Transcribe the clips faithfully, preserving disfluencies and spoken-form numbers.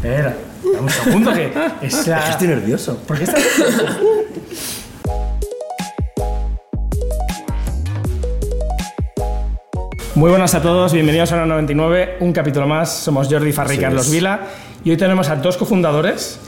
Espera, dame un segundo que es la... Es que estoy nervioso. ¿Por qué estás nervioso? Muy buenas a todos, bienvenidos a la noventa y nueve, un capítulo más. Somos Jordi Farra y Carlos Vila y hoy tenemos a dos cofundadores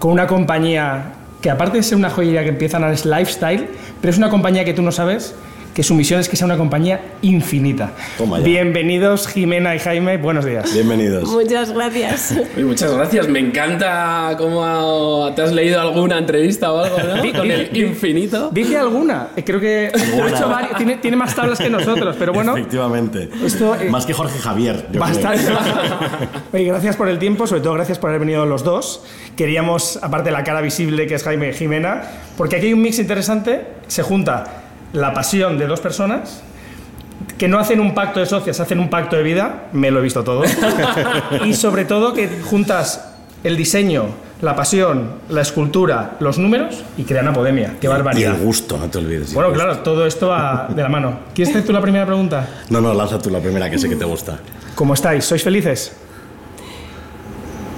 con una compañía que aparte de ser una joyería que empiezan es lifestyle, pero es una compañía que tú no sabes que su misión es que sea una compañía infinita. Toma ya. Bienvenidos Jimena y Jaime, buenos días. Bienvenidos. Muchas gracias. Oye, muchas gracias, me encanta cómo te has leído alguna entrevista o algo, ¿no? Con el infinito. Dije alguna, creo que ha hecho varios, tiene, tiene más tablas que nosotros, pero bueno. Efectivamente, esto, eh, más que Jorge Javier. Bastante. Oye, gracias por el tiempo, sobre todo gracias por haber venido los dos. Queríamos, aparte de la cara visible que es Jaime y Jimena, porque aquí hay un mix interesante, se junta la pasión de dos personas que no hacen un pacto de socias, hacen un pacto de vida, me lo he visto todo, y sobre todo que juntas el diseño, la pasión, la escultura, los números y crean Apodemia. ¡Qué barbaridad! Y el gusto, no te olvides. Bueno, claro, todo esto va de la mano. ¿Quieres hacer tú la primera pregunta? No, no, lanza tú la primera, que sé que te gusta. ¿Cómo estáis? ¿Sois felices?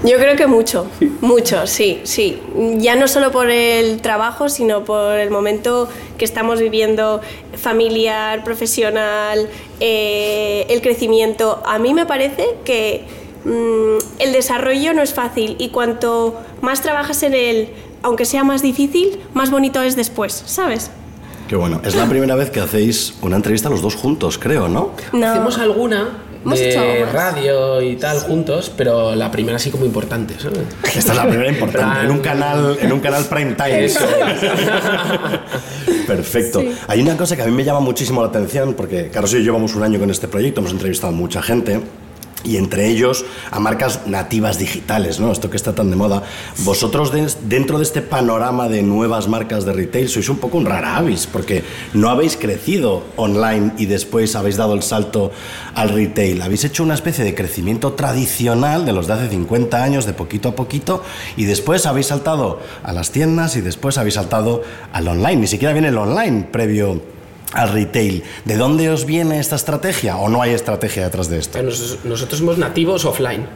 Yo creo que mucho, mucho, sí, sí. Ya no solo por el trabajo, sino por el momento que estamos viviendo, familiar, profesional, eh, el crecimiento. A mí me parece que mmm, el desarrollo no es fácil y cuanto más trabajas en él, aunque sea más difícil, más bonito es después, ¿sabes? Qué bueno. Es la primera vez que hacéis una entrevista los dos juntos, creo, ¿no? No. Hacemos alguna... de radio y tal juntos, pero la primera sí como importante, ¿sabes? Esta es la primera importante, en un canal, en un canal prime time. Eso. Perfecto. Sí. Hay una cosa que a mí me llama muchísimo la atención, porque Carlos y yo llevamos un año con este proyecto, hemos entrevistado a mucha gente, y entre ellos a marcas nativas digitales, ¿no? Esto que está tan de moda. Vosotros, de, dentro de este panorama de nuevas marcas de retail, sois un poco un rara avis, porque no habéis crecido online y después habéis dado el salto al retail. Habéis hecho una especie de crecimiento tradicional de los de hace cincuenta años, de poquito a poquito, y después habéis saltado a las tiendas y después habéis saltado al online. Ni siquiera viene el online previo al retail. ¿De dónde os viene esta estrategia o no hay estrategia detrás de esto? Nos, nosotros somos nativos offline.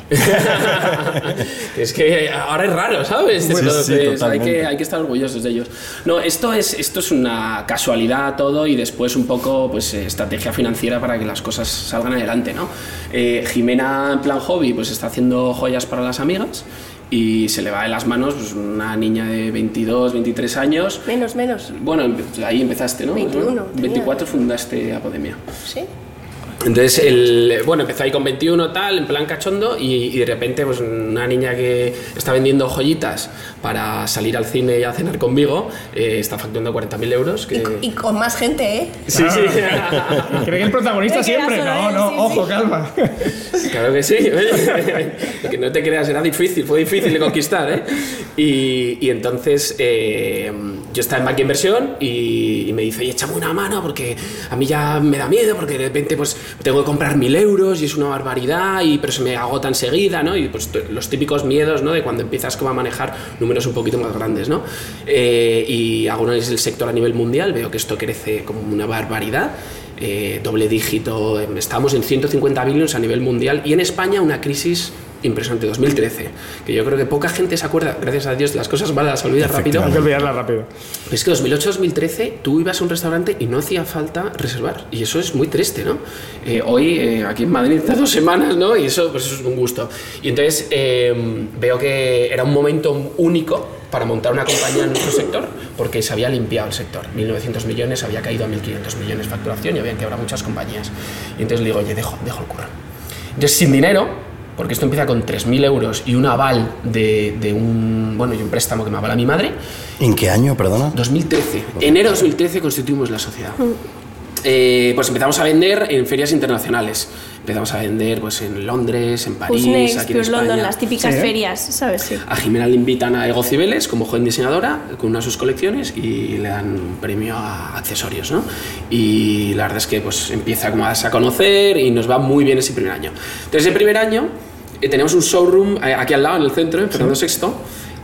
Es que ahora es raro, ¿sabes? Bueno, entonces sí, hay, que, hay que estar orgullosos de ellos. No, esto es, esto es una casualidad todo y después un poco pues estrategia financiera para que las cosas salgan adelante, ¿no? Eh, Jimena, en plan hobby, pues está haciendo joyas para las amigas y se le va de las manos pues, una niña de veintidós, veintitrés años. Menos, menos. Bueno, ahí empezaste, ¿no? veintiuno. veinticuatro tenía. Fundaste Apodemia. Sí. Entonces, el, bueno, empezó ahí con veintiuno, tal, en plan cachondo, y, y de repente pues una niña que está vendiendo joyitas para salir al cine y a cenar conmigo, eh, está facturando cuarenta mil euros. Que... Y, y con más gente, ¿eh? Sí, ah, sí. Creo que el protagonista siempre. No, no, sí, ojo, sí. Calma. Claro que sí. Que no te creas, era difícil, fue difícil de conquistar, ¿eh? Y, y entonces, eh, yo estaba en Banque Inversión y, y me dice, oye, échame una mano porque a mí ya me da miedo, porque de repente, pues, tengo que comprar mil euros y es una barbaridad, y, pero se me agota enseguida, ¿no? Y pues t- los típicos miedos, ¿no? De cuando empiezas como a manejar números un poquito más grandes, ¿no? Eh, y hago un análisis del sector a nivel mundial, veo que esto crece como una barbaridad, eh, doble dígito, estamos en ciento cincuenta billions a nivel mundial y en España una crisis impresionante, dos mil trece, que yo creo que poca gente se acuerda, gracias a Dios, las cosas malas las olvidas rápido. Hay que olvidarlas rápido. Es que dos mil ocho a dos mil trece tú ibas a un restaurante y no hacía falta reservar, y eso es muy triste, ¿no? Eh, hoy, eh, aquí en Madrid, hace dos semanas, ¿no? Y eso, pues, es un gusto. Y entonces, eh, veo que era un momento único para montar una compañía en nuestro sector, porque se había limpiado el sector. mil novecientos millones había caído a mil quinientos millones de facturación y habían quebrado muchas compañías. Y entonces le digo, oye, dejo, dejo el curro. Entonces, sin dinero, porque esto empieza con tres mil euros y un aval de, de un, bueno, y un préstamo que me avala mi madre. ¿En qué año, perdona? dos mil trece. Enero de dos mil trece constituimos la sociedad. Eh, pues empezamos a vender en ferias internacionales. Empezamos a vender pues en Londres, en París, Next, aquí en España. London, las típicas ¿Sí? ferias, ¿sabes? Sí. A Jimena le invitan a Ego Cibeles como joven diseñadora con una de sus colecciones y le dan un premio a accesorios, ¿no? Y la verdad es que pues empieza como a darse a conocer y nos va muy bien ese primer año. Entonces, ese primer año eh, tenemos un showroom eh, aquí al lado, en el centro, en Fernando sí. sexto.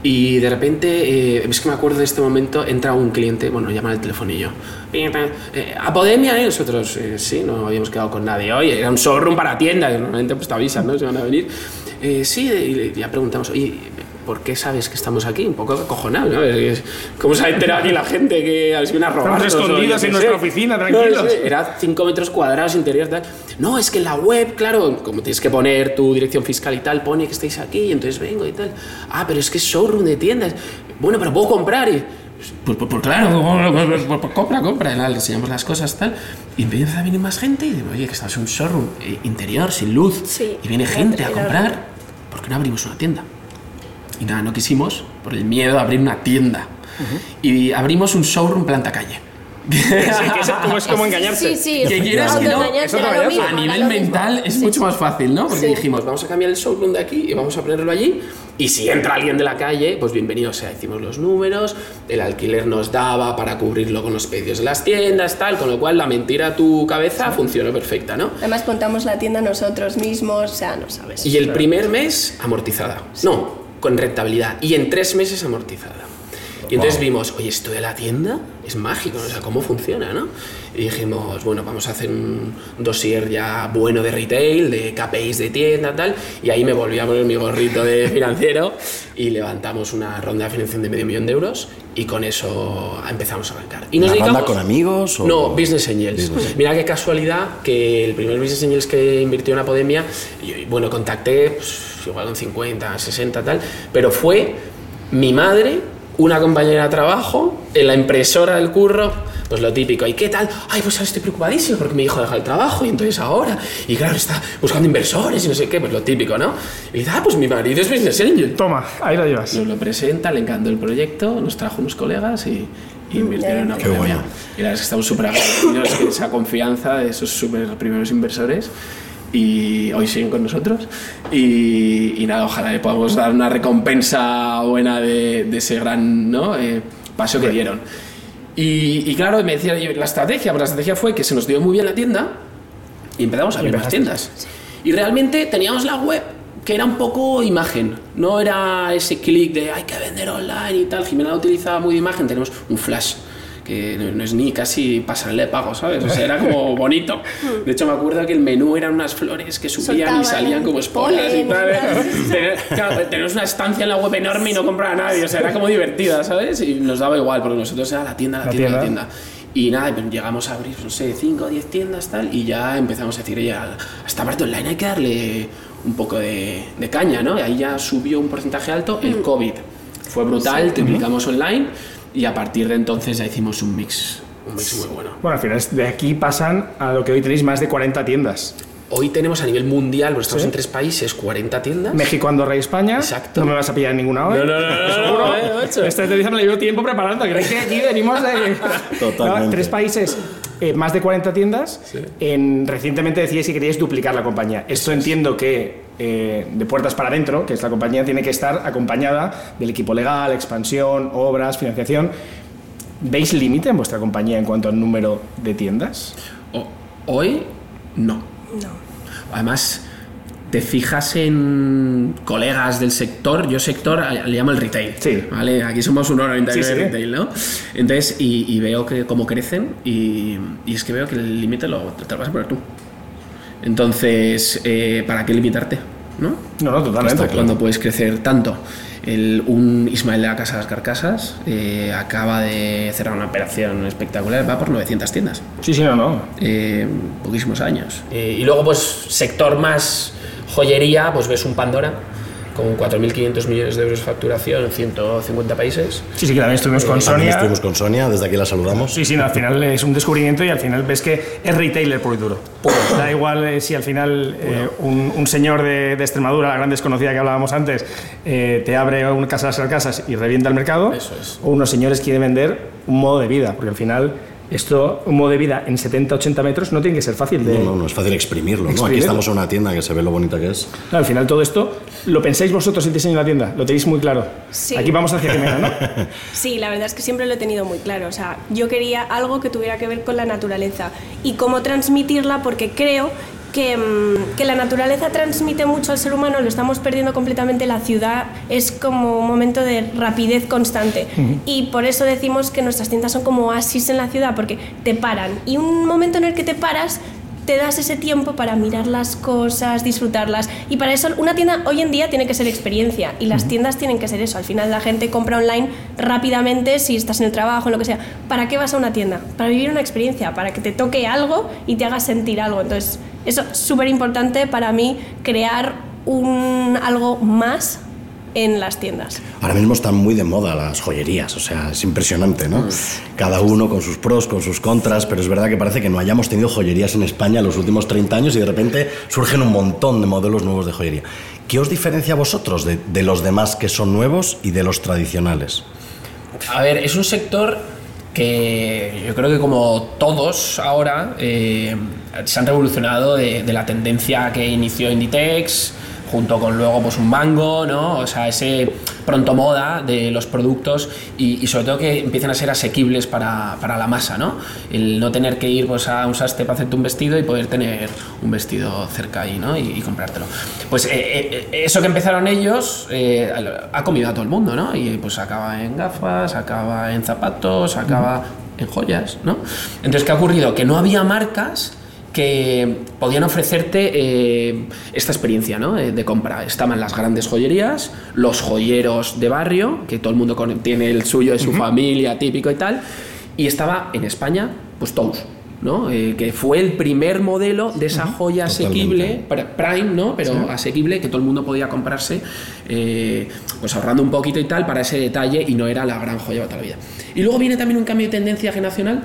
Y de repente, eh, es que me acuerdo de este momento, entra un cliente, bueno, llama al telefonillo. Eh, Apodemia, ¿eh? Nosotros, eh, sí, no habíamos quedado con nadie hoy. Era un showroom para tiendas, normalmente pues te avisan, ¿no? Se van a venir. eh, sí, y ya preguntamos, oye, ¿por qué sabes que estamos aquí? Un poco acojonado, ¿no? ¿Cómo se ha enterado aquí la gente que habéis venido a robar? Estamos escondidos en nuestra oficina, tranquilos. No, era cinco metros cuadrados, interior, tal. No, es que en la web, claro, como tienes que poner tu dirección fiscal y tal, pone que estáis aquí, y entonces vengo y tal. Ah, pero es que es showroom de tiendas. Bueno, pero puedo comprar y... Pues, pues, pues claro, pues, pues, pues, compra, compra, le enseñamos las cosas tal, y empieza a venir más gente y digo, oye, que estamos en un showroom interior, sin luz, sí, y viene gente a comprar, ¿por qué no abrimos una tienda? Y nada, no quisimos, por el miedo a abrir una tienda, uh-huh. Y abrimos un showroom planta calle. Sí, que es como, es como engañarse. Sí, sí, es que quieras que no, eso mismo, a nivel mental es sí, mucho más fácil, ¿no? Porque sí, dijimos, vamos a cambiar el showroom de aquí y vamos a ponerlo allí. Y si entra alguien de la calle, pues bienvenido sea. Hicimos los números, el alquiler nos daba para cubrirlo con los pedidos de las tiendas, tal, con lo cual la mentira a tu cabeza sí, funcionó perfecta, ¿no? Además, montamos la tienda nosotros mismos, o sea, no sabes. Y el primer mes amortizada, sí. No, con rentabilidad. Y en tres meses amortizada. Y entonces wow, vimos, oye, esto de la tienda es mágico, ¿no? O sea, ¿cómo funciona, no? Y dijimos, bueno, vamos a hacer un dossier ya bueno de retail, de K P Is de tienda, tal, y ahí me volví a poner mi gorrito de financiero y levantamos una ronda de financiación de medio millón de euros y con eso empezamos a arrancar. ¿Y nos dedicamos? ¿Ronda con amigos? O... No, Business Angels. Business. Mira qué casualidad que el primer Business Angels que invirtió en Apodemia, y, bueno, contacté, pues, igual con cincuenta, sesenta, tal, pero fue mi madre... Una compañera de trabajo, en la impresora del curro, pues lo típico, ¿y qué tal? Ay, pues ahora estoy preocupadísimo porque mi hijo deja el trabajo y entonces ahora, y claro, está buscando inversores y no sé qué, pues lo típico, ¿no? Y dice, ah, pues mi marido es Business Angel. Toma, ahí lo llevas. Nos lo presenta, le encantó el proyecto, nos trajo unos colegas y... y invirtieron en una pandemia. Bueno. Y la verdad es que estamos súper agradecidos de esa confianza de esos súper primeros inversores. Y hoy siguen con nosotros y, y nada, ojalá le podamos dar una recompensa buena de, de ese gran, ¿no? eh, paso que dieron. Y, y claro, me decía la estrategia, pero la estrategia fue que se nos dio muy bien la tienda y empezamos a abrir más tiendas. Y realmente teníamos la web que era un poco imagen, no era ese click de hay que vender online y tal. Jimena lo utilizaba muy de imagen, tenemos un flash que no es ni casi pasarle de pago, ¿sabes? O sea, era como bonito. De hecho, me acuerdo que el menú eran unas flores que subían soltaban y salían como esporas y tal. Claro, tenemos una estancia en la web enorme y no compraba a nadie, o sea, era como divertida, ¿sabes? Y nos daba igual, porque nosotros era la tienda, la, la tienda, tienda, la tienda. Y nada, llegamos a abrir, no sé, cinco o diez tiendas, tal, y ya empezamos a decir, oye, a esta parte online hay que darle un poco de, de caña, ¿no? Y ahí ya subió un porcentaje alto el COVID. Fue brutal, sí, triplicamos uh-huh. online. Y a partir de entonces ya hicimos un mix, un mix muy bueno. Bueno, al final de aquí pasan a lo que hoy tenéis más de cuarenta tiendas. Hoy tenemos a nivel mundial, pues estamos ¿sí? en tres países, cuarenta tiendas. México, Andorra y España. Exacto. No me vas a pillar en ninguna hoy. No, no, no, no, no, no, no he hecho. Esta te dicen, me llevo tiempo preparando, ¿crees que aquí venimos de...? Totalmente. No, tres países, eh, más de cuarenta tiendas. Sí. En, recientemente decíais que queríais duplicar la compañía. Esto sí, entiendo sí. que... Eh, de puertas para adentro, que es la compañía, tiene que estar acompañada del equipo legal, expansión, obras, financiación. ¿Veis límite en vuestra compañía en cuanto al número de tiendas? O, hoy, no. No. Además, te fijas en colegas del sector, yo sector le llamo el retail, sí. ¿Vale? Aquí somos un noventa y nueve sí, sí. de retail, ¿no? Entonces, y, y veo que cómo crecen y, y es que veo que el límite lo, te lo vas a poner tú. Entonces, eh, ¿para qué limitarte? No, no, no totalmente. Esto, claro. Cuando puedes crecer tanto. El, un Ismael de la Casa de las Carcasas eh, acaba de cerrar una operación espectacular, va por novecientas tiendas. Sí, sí, no, no. Eh, poquísimos años. Eh, y luego, pues, sector más joyería, pues ves un Pandora con cuatro mil quinientos millones de euros de facturación en ciento cincuenta países. Sí, sí, que también estuvimos eh, con Sonia. Estuvimos con Sonia, desde aquí la saludamos. Sí, sí, no, al final es un descubrimiento y al final ves que es retailer puro y duro. Da igual eh, si al final eh, un, un señor de, de Extremadura, la gran desconocida que hablábamos antes, eh, te abre una casa de las carcasas y revienta el mercado, eso es. O unos señores quieren vender un modo de vida, porque al final... Esto, un modo de vida en setenta a ochenta metros no tiene que ser fácil de... No, no, no es fácil exprimirlo, exprimirlo. ¿No? Aquí estamos en una tienda que se ve lo bonita que es. No, al final todo esto, ¿lo pensáis vosotros el diseño de la tienda? ¿Lo tenéis muy claro? Sí. Aquí vamos hacia Jimena, ¿no? Sí, la verdad es que siempre lo he tenido muy claro. O sea, yo quería algo que tuviera que ver con la naturaleza y cómo transmitirla, porque creo que, que la naturaleza transmite mucho al ser humano, lo estamos perdiendo completamente. La ciudad es como un momento de rapidez constante uh-huh. y por eso decimos que nuestras tiendas son como oasis en la ciudad, porque te paran y un momento en el que te paras te das ese tiempo para mirar las cosas, disfrutarlas, y para eso una tienda hoy en día tiene que ser experiencia, y las tiendas tienen que ser eso. Al final la gente compra online rápidamente, si estás en el trabajo, en lo que sea. ¿Para qué vas a una tienda? Para vivir una experiencia, para que te toque algo y te hagas sentir algo. Entonces eso es súper importante para mí, crear un algo más en las tiendas. Ahora mismo están muy de moda las joyerías, o sea, es impresionante, ¿no? Cada uno con sus pros, con sus contras, pero es verdad que parece que no hayamos tenido joyerías en España en los últimos treinta años y de repente surgen un montón de modelos nuevos de joyería. ¿Qué os diferencia a vosotros de, de los demás que son nuevos y de los tradicionales? A ver, es un sector que yo creo que como todos ahora eh, se han revolucionado de, de la tendencia que inició Inditex, junto con luego pues un Mango, ¿no? O sea, ese pronto moda de los productos y, y sobre todo que empiecen a ser asequibles para, para la masa, ¿no? El no tener que ir pues a un sastre para hacerte un vestido y poder tener un vestido cerca ahí, ¿no? Y, y comprártelo. Pues eh, eh, eso que empezaron ellos eh, ha comido a todo el mundo, ¿no? Y pues acaba en gafas, acaba en zapatos, acaba en joyas, ¿no? Entonces, ¿qué ha ocurrido? Que no había marcas que podían ofrecerte eh, esta experiencia, ¿no? de, de compra. Estaban las grandes joyerías, los joyeros de barrio, que todo el mundo tiene el suyo de su uh-huh. familia, típico y tal, y estaba en España, pues Tous, ¿no? Eh, que fue el primer modelo de esa joya asequible, prime, ¿no? Pero sí, asequible, que todo el mundo podía comprarse, eh, pues ahorrando un poquito y tal para ese detalle, y no era la gran joya de toda la vida. Y luego viene también un cambio de tendencia generacional,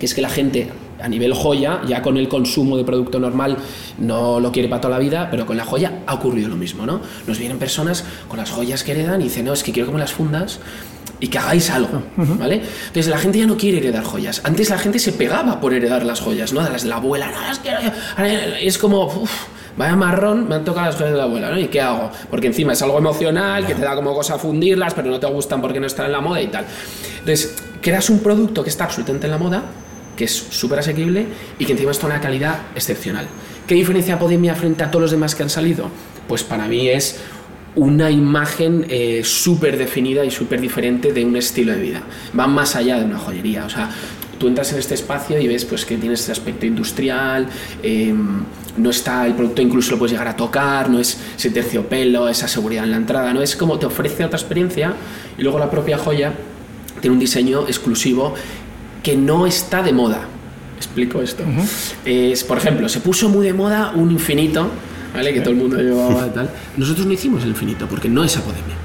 que es que la gente a nivel joya, ya con el consumo de producto normal no lo quiere para toda la vida, pero con la joya ha ocurrido lo mismo, ¿no? Nos vienen personas con las joyas que heredan y dicen, no, es que quiero que me las fundas y que hagáis algo, ¿vale? Entonces la gente ya no quiere heredar joyas. Antes la gente se pegaba por heredar las joyas, ¿no? Las de la abuela, no, es que... Es como... Uf, vaya marrón, me han tocado las joyas de la abuela, ¿no? ¿Y qué hago? Porque encima es algo emocional, que te da como cosa fundirlas, pero no te gustan porque no están en la moda y tal. Entonces, creas un producto que está absolutamente en la moda, que es súper asequible y que encima está una calidad excepcional. ¿Qué diferencia Apodemia frente a todos los demás que han salido? Pues para mí es una imagen eh, súper definida y súper diferente de un estilo de vida. Van más allá de una joyería. O sea, tú entras en este espacio y ves pues, que tiene este aspecto industrial, eh, no está el producto, incluso lo puedes llegar a tocar, no es ese terciopelo, esa seguridad en la entrada, no es como te ofrece otra experiencia. Y luego la propia joya tiene un diseño exclusivo que no está de moda. ¿Explico esto? Uh-huh. Es, por ejemplo, se puso muy de moda un infinito, ¿vale? Que todo el mundo llevaba y tal. Nosotros no hicimos el infinito porque no es Apodemia.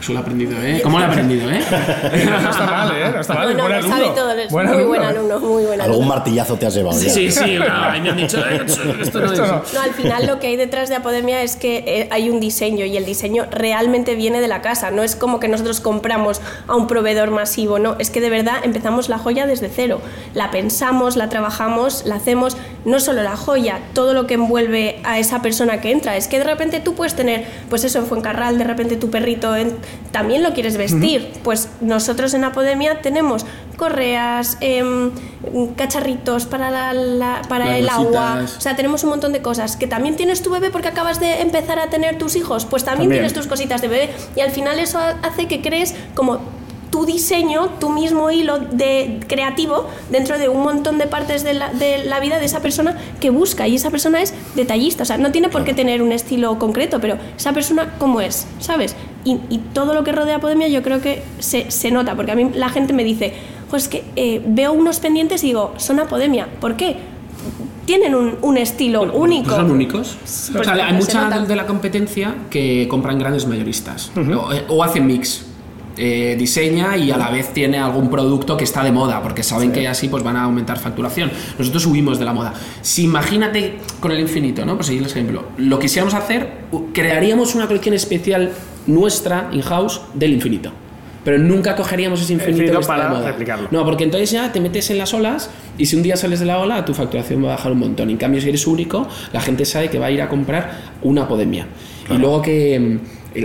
Eso lo he aprendido, ¿eh? ¿Cómo lo he aprendido, eh? No está mal, ¿eh? No está mal. Bueno, buen alumno. Sabe todo, eres buen muy alumno. Buen alumno, muy buen alumno. Algún martillazo te has llevado. Sí, ya. sí, sí. No, me han dicho, eh, esto no esto es... No. No, al final lo que hay detrás de Apodemia es que eh, hay un diseño, y el diseño realmente viene de la casa. No es como que nosotros compramos a un proveedor masivo, no. Es que de verdad empezamos la joya desde cero. La pensamos, la trabajamos, la hacemos. No solo la joya, todo lo que envuelve a esa persona que entra. Es que de repente tú puedes tener, pues eso, en Fuencarral, de repente tu perrito... En, también lo quieres vestir, uh-huh. Pues nosotros en Apodemia tenemos correas, eh, cacharritos para, la, la, para el agua, o sea, tenemos un montón de cosas. Que también tienes tu bebé porque acabas de empezar a tener tus hijos, pues también, también. tienes tus cositas de bebé, y al final eso hace que crees como tu diseño, tu mismo hilo de creativo dentro de un montón de partes de la, de la vida de esa persona que busca, y esa persona es detallista, o sea, no tiene por qué tener un estilo concreto, pero esa persona cómo es, ¿sabes? Y, y todo lo que rodea Apodemia yo creo que se, se nota, porque a mí la gente me dice, pues que eh, veo unos pendientes y digo, son Apodemia, ¿por qué? Tienen un, un estilo bueno, único. ¿Son únicos? Pues o sea, hay se mucha nota de la competencia que compran grandes mayoristas, uh-huh. o, o hacen mix. Eh, diseña y a la vez tiene algún producto que está de moda, porque saben sí. que así pues van a aumentar facturación. Nosotros huimos de la moda. Si imagínate con el infinito, ¿no? Por seguir el ejemplo, lo quisiéramos hacer, crearíamos una colección especial nuestra, in-house, del infinito. Pero nunca cogeríamos ese infinito para replicarlo. No, porque entonces ya te metes en las olas, y si un día sales de la ola, tu facturación va a bajar un montón. En cambio, si eres único, la gente sabe que va a ir a comprar una Apodemia. Claro. Y luego que,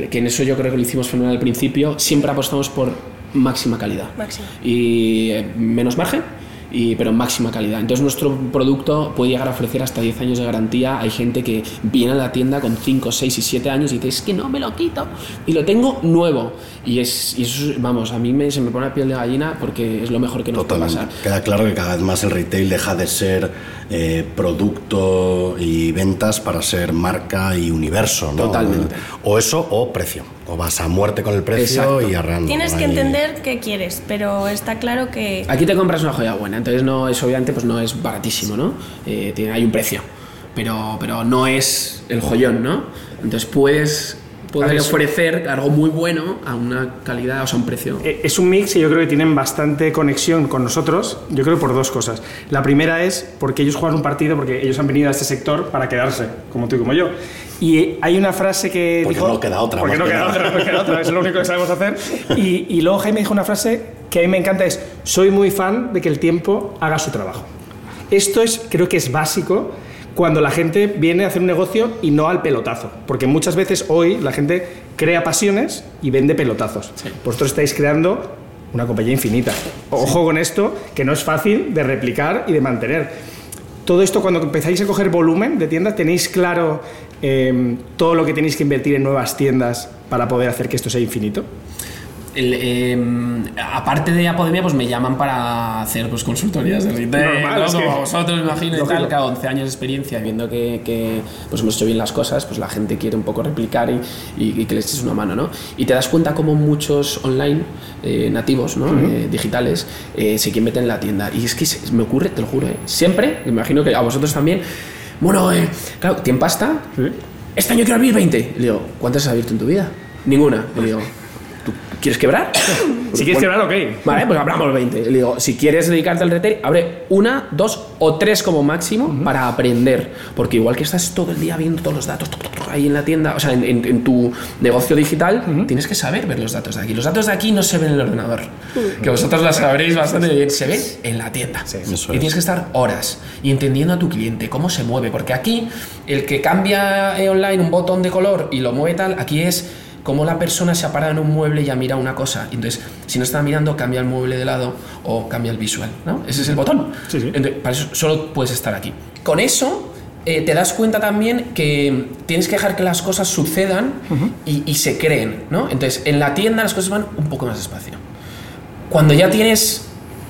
que en eso yo creo que lo hicimos fenomenal al principio, siempre apostamos por máxima calidad. Máxima. Y menos margen. y, pero en máxima calidad. Entonces nuestro producto puede llegar a ofrecer hasta diez años de garantía. Hay gente que viene a la tienda con cinco, seis y siete años y dice, es que no me lo quito y lo tengo nuevo. Y, es, y eso, vamos, a mí me, se me pone la piel de gallina porque es lo mejor que nos Totalmente. puede pasar. Queda claro que cada vez más el retail deja de ser eh, producto y ventas para ser marca y universo, ¿no? Totalmente. O eso o precio. O vas a muerte con el precio. Exacto. Y arrando. Tienes que entender qué quieres, pero está claro que... Aquí te compras una joya buena, entonces no es, obviamente pues no es baratísimo, ¿no? Eh, tiene, hay un precio, pero, pero no es el joyón, ¿no? Entonces puedes... poder ofrecer algo muy bueno a una calidad, o sea, un precio. Es un mix y yo creo que tienen bastante conexión con nosotros, yo creo por dos cosas. La primera es porque ellos juegan un partido, porque ellos han venido a este sector para quedarse, como tú y como yo. Y hay una frase que porque dijo... no queda otra. Porque no queda, queda otra, no queda otra, es lo único que sabemos hacer. Y, y luego Jaime dijo una frase que a mí me encanta, es soy muy fan de que el tiempo haga su trabajo. Esto es, creo que es básico, cuando la gente viene a hacer un negocio y no al pelotazo, porque muchas veces hoy la gente crea pasiones y vende pelotazos. Sí. Vosotros estáis creando una compañía infinita. Ojo sí. con esto, que no es fácil de replicar y de mantener. Todo esto, cuando empezáis a coger volumen de tiendas, ¿tenéis claro eh, todo lo que tenéis que invertir en nuevas tiendas para poder hacer que esto sea infinito? El, eh, aparte de Apodemia, pues me llaman para hacer pues, consultorías de retail, normal, ¿no? Es que como vosotros, imagino, y tal, que a once años de experiencia, viendo que, que pues, hemos hecho bien las cosas, pues la gente quiere un poco replicar y, y, y que les eches una mano, ¿no? Y te das cuenta como muchos online, eh, nativos, ¿no? Uh-huh. eh, digitales, eh, se meten en la tienda. Y es que se, me ocurre, te lo juro, ¿eh? Siempre, me imagino que a vosotros también, bueno, eh, claro, ¿tien pasta? ¿Sí? Este año quiero abrir veinte. Le digo, ¿cuántas has abierto en tu vida? Ninguna. Le digo... ¿Quieres quebrar? Si quieres bueno, quebrar, ok. Vale, pues abramos veinte. Le digo, si quieres dedicarte al retail, abre una, dos o tres como máximo uh-huh. para aprender. Porque igual que estás todo el día viendo todos los datos tuc, tuc, tuc, ahí en la tienda, o sea, en, en, en tu negocio digital, uh-huh. tienes que saber ver los datos de aquí. Los datos de aquí no se ven en el ordenador. Uh-huh. Que vosotros las sabréis bastante bien. Se ven en la tienda. Sí, y es. Tienes que estar horas y entendiendo a tu cliente cómo se mueve. Porque aquí, el que cambia online un botón de color y lo mueve tal, aquí es... como la persona se ha parado en un mueble y ya mira una cosa. Entonces, si no está mirando, cambia el mueble de lado o cambia el visual, ¿no? Ese es el botón. Sí, sí. Entonces, para eso solo puedes estar aquí. Con eso, eh, te das cuenta también que tienes que dejar que las cosas sucedan uh-huh. y, y se creen, ¿no? Entonces, en la tienda las cosas van un poco más despacio. Cuando ya tienes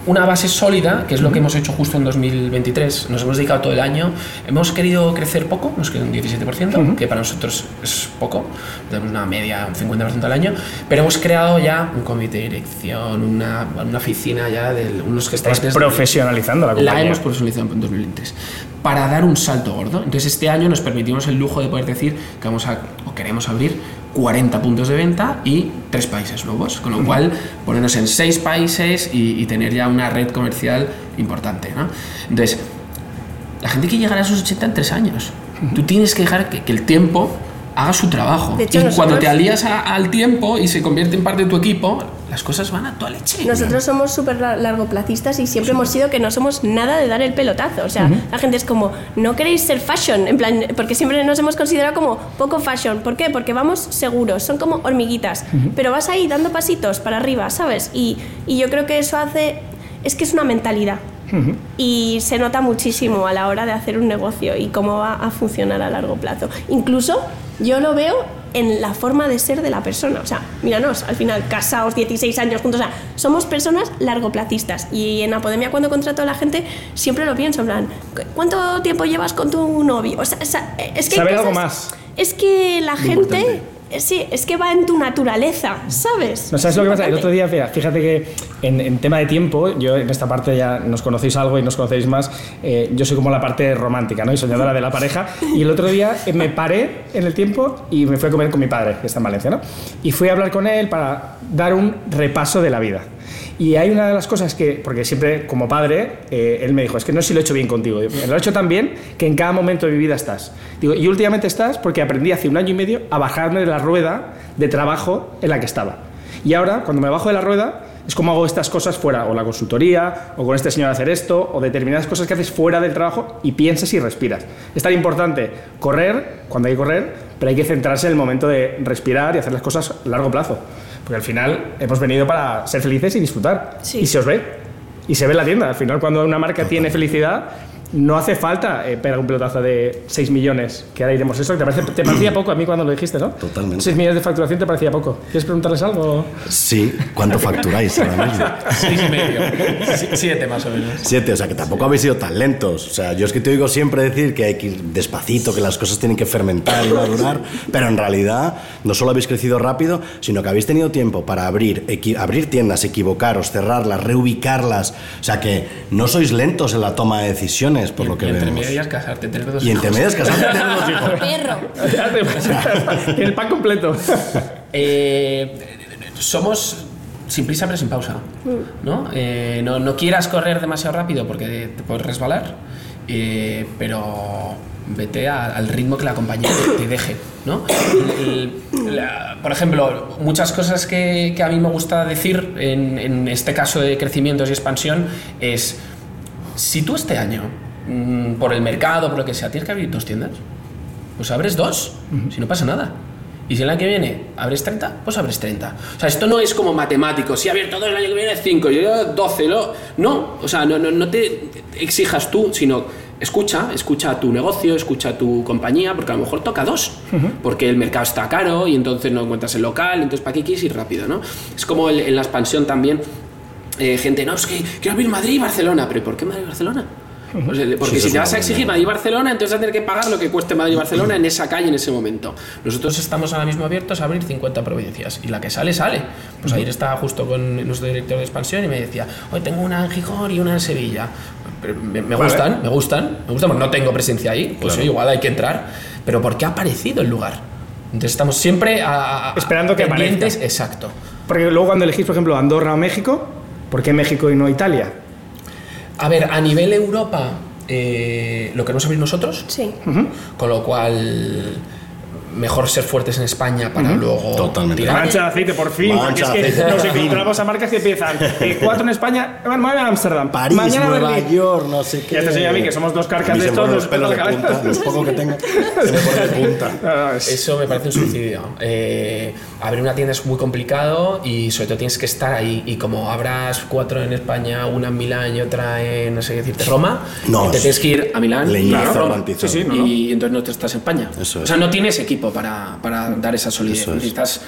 una base sólida, que es lo que hemos hecho justo en dos mil veintitrés, nos hemos dedicado todo el año, hemos querido crecer poco, nos queda un diecisiete por ciento, uh-huh. que para nosotros es poco, tenemos una media, un cincuenta por ciento al año, pero hemos creado ya un comité de dirección, una, una oficina ya de unos gestantes. Estás profesionalizando la compañía. La hemos profesionalizado en dos mil veintitrés, para dar un salto gordo. Entonces este año nos permitimos el lujo de poder decir que vamos a, o queremos abrir cuarenta puntos de venta y tres países nuevos, con lo uh-huh. cual ponernos en seis países y, y tener ya una red comercial importante, ¿no? Entonces, la gente que llegará a sus ochenta en tres años, uh-huh. tú tienes que dejar que, que el tiempo haga su trabajo. De hecho, y cuando somos... te alías a, al tiempo y se convierte en parte de tu equipo, las cosas van a toda leche. Nosotros somos súper largoplacistas y siempre sí. hemos sido que no somos nada de dar el pelotazo. O sea, uh-huh. la gente es como, no queréis ser fashion, en plan, porque siempre nos hemos considerado como poco fashion. ¿Por qué? Porque vamos seguros, son como hormiguitas, uh-huh. pero vas ahí dando pasitos para arriba, ¿sabes? Y, y yo creo que eso hace, es que es una mentalidad. Uh-huh. Y se nota muchísimo a la hora de hacer un negocio y cómo va a funcionar a largo plazo. Incluso yo lo veo en la forma de ser de la persona. O sea, míranos, al final, casados, dieciséis años juntos, o sea, somos personas largoplacistas. Y en Apodemia, cuando contrato a la gente, siempre lo pienso, en plan, ¿cuánto tiempo llevas con tu novio? O sea, es que saber algo más. Es que la gente... importante. Sí, es que va en tu naturaleza, ¿sabes? No, ¿sabes lo que pasa? El otro día, fíjate que en, en tema de tiempo, yo en esta parte ya nos conocéis algo y nos conocéis más, eh, yo soy como la parte romántica, ¿no? Y soñadora de la pareja. Y el otro día me paré en el tiempo y me fui a comer con mi padre, que está en Valencia, ¿no? Y fui a hablar con él para dar un repaso de la vida. Y hay una de las cosas que, porque siempre como padre, eh, él me dijo, es que no sé si lo he hecho bien contigo. Yo, lo he hecho tan bien que en cada momento de mi vida estás. Digo, y últimamente estás porque aprendí hace un año y medio a bajarme de la rueda de trabajo en la que estaba. Y ahora, cuando me bajo de la rueda, es como hago estas cosas fuera, o la consultoría, o con este señor hacer esto, o determinadas cosas que haces fuera del trabajo y piensas y respiras. Es tan importante correr cuando hay que correr, pero hay que centrarse en el momento de respirar y hacer las cosas a largo plazo. Porque al final hemos venido para ser felices y disfrutar. Sí. Y se os ve. y se ve en la tienda. Al final, cuando una marca Total. tiene felicidad, no hace falta eh, pegar un pelotazo de seis millones, que ahora iremos eso, que te, parece, te parecía poco a mí cuando lo dijiste, ¿no? Totalmente. seis millones de facturación te parecía poco. ¿Quieres preguntarles algo? Sí, ¿cuánto facturáis ahora mismo? Seis y medio. Siete más o menos. Siete, o sea que tampoco sí. habéis sido tan lentos. O sea, yo es que te oigo siempre decir que hay que ir despacito, que las cosas tienen que fermentar y madurar, pero en realidad no solo habéis crecido rápido, sino que habéis tenido tiempo para abrir, equi- abrir tiendas, equivocaros, cerrarlas, reubicarlas. O sea que no sois lentos en la toma de decisiones. Por y, lo que y entre medias casarte, tener dos hijos. Y entre medias casarte, tener dos hijos. Perro. El pan completo. Eh, somos sin prisa pero sin pausa, ¿no? Eh, no, no quieras correr demasiado rápido porque te puedes resbalar, eh, pero vete a, al ritmo que la compañía te, te deje, ¿no? El, el, la, por ejemplo, muchas cosas que, que a mí me gusta decir en, en este caso de crecimientos y expansión es: si tú este año, mmm, por el mercado, por lo que sea, tienes que abrir dos tiendas, pues abres dos, uh-huh. si no pasa nada. Y si el año que viene abres treinta, pues abres treinta. O sea, esto no es como matemático, si he abierto dos, el año que viene cinco, yo doce, lo... no, o sea, no, no, no te exijas tú, sino escucha, escucha a tu negocio, escucha a tu compañía, porque a lo mejor toca dos, uh-huh. porque el mercado está caro y entonces no encuentras el local, entonces para qué quieres ir rápido, ¿no? Es como el, en la expansión también. Eh, gente, no, es que quiero abrir Madrid y Barcelona. ¿Pero por qué Madrid y Barcelona? Pues, porque sí, si te vas a exigir Madrid y Barcelona, entonces vas a tener que pagar lo que cueste Madrid y Barcelona en esa calle, en ese momento. Nosotros estamos ahora mismo abiertos a abrir cincuenta provincias y la que sale, sale. Pues ayer estaba justo con nuestro director de expansión y me decía: hoy tengo una en Gijón y una en Sevilla. Me, me gustan, me gustan, me gustan, porque no tengo presencia ahí, pues claro. igual hay que entrar. Pero ¿por qué ha aparecido el lugar? Entonces estamos siempre a, a, esperando que aparezca. Exacto. Porque luego cuando elegís, por ejemplo, Andorra o México, ¿por qué México y no Italia? A ver, a nivel Europa, eh, lo queremos abrir nosotros. Sí. Uh-huh. Con lo cual, mejor ser fuertes en España para uh-huh. luego... Totalmente. Tirar. Mancha de aceite, por fin. Mancha porque es que nos encontramos a marcas que empiezan eh, cuatro en España, mueve a Ámsterdam, París, mañana Nueva Berlín. York, no sé qué. Ya te enseño a mí, que somos dos carcas de estos. Los pelos de punta, los pocos que tengo, se me ponen de punta. No, no, es... Eso me parece un suicidio. Eh, abrir una tienda es muy complicado y sobre todo tienes que estar ahí. Y como abras cuatro en España, una en Milán y otra en, no sé qué decirte, Roma, no, te tienes que ir a Milán y a Roma. Sí, sí, no, no. Y entonces no te estás en España. Eso es. O sea, no tienes equipo para, para dar esa solidez. Es. Necesitas,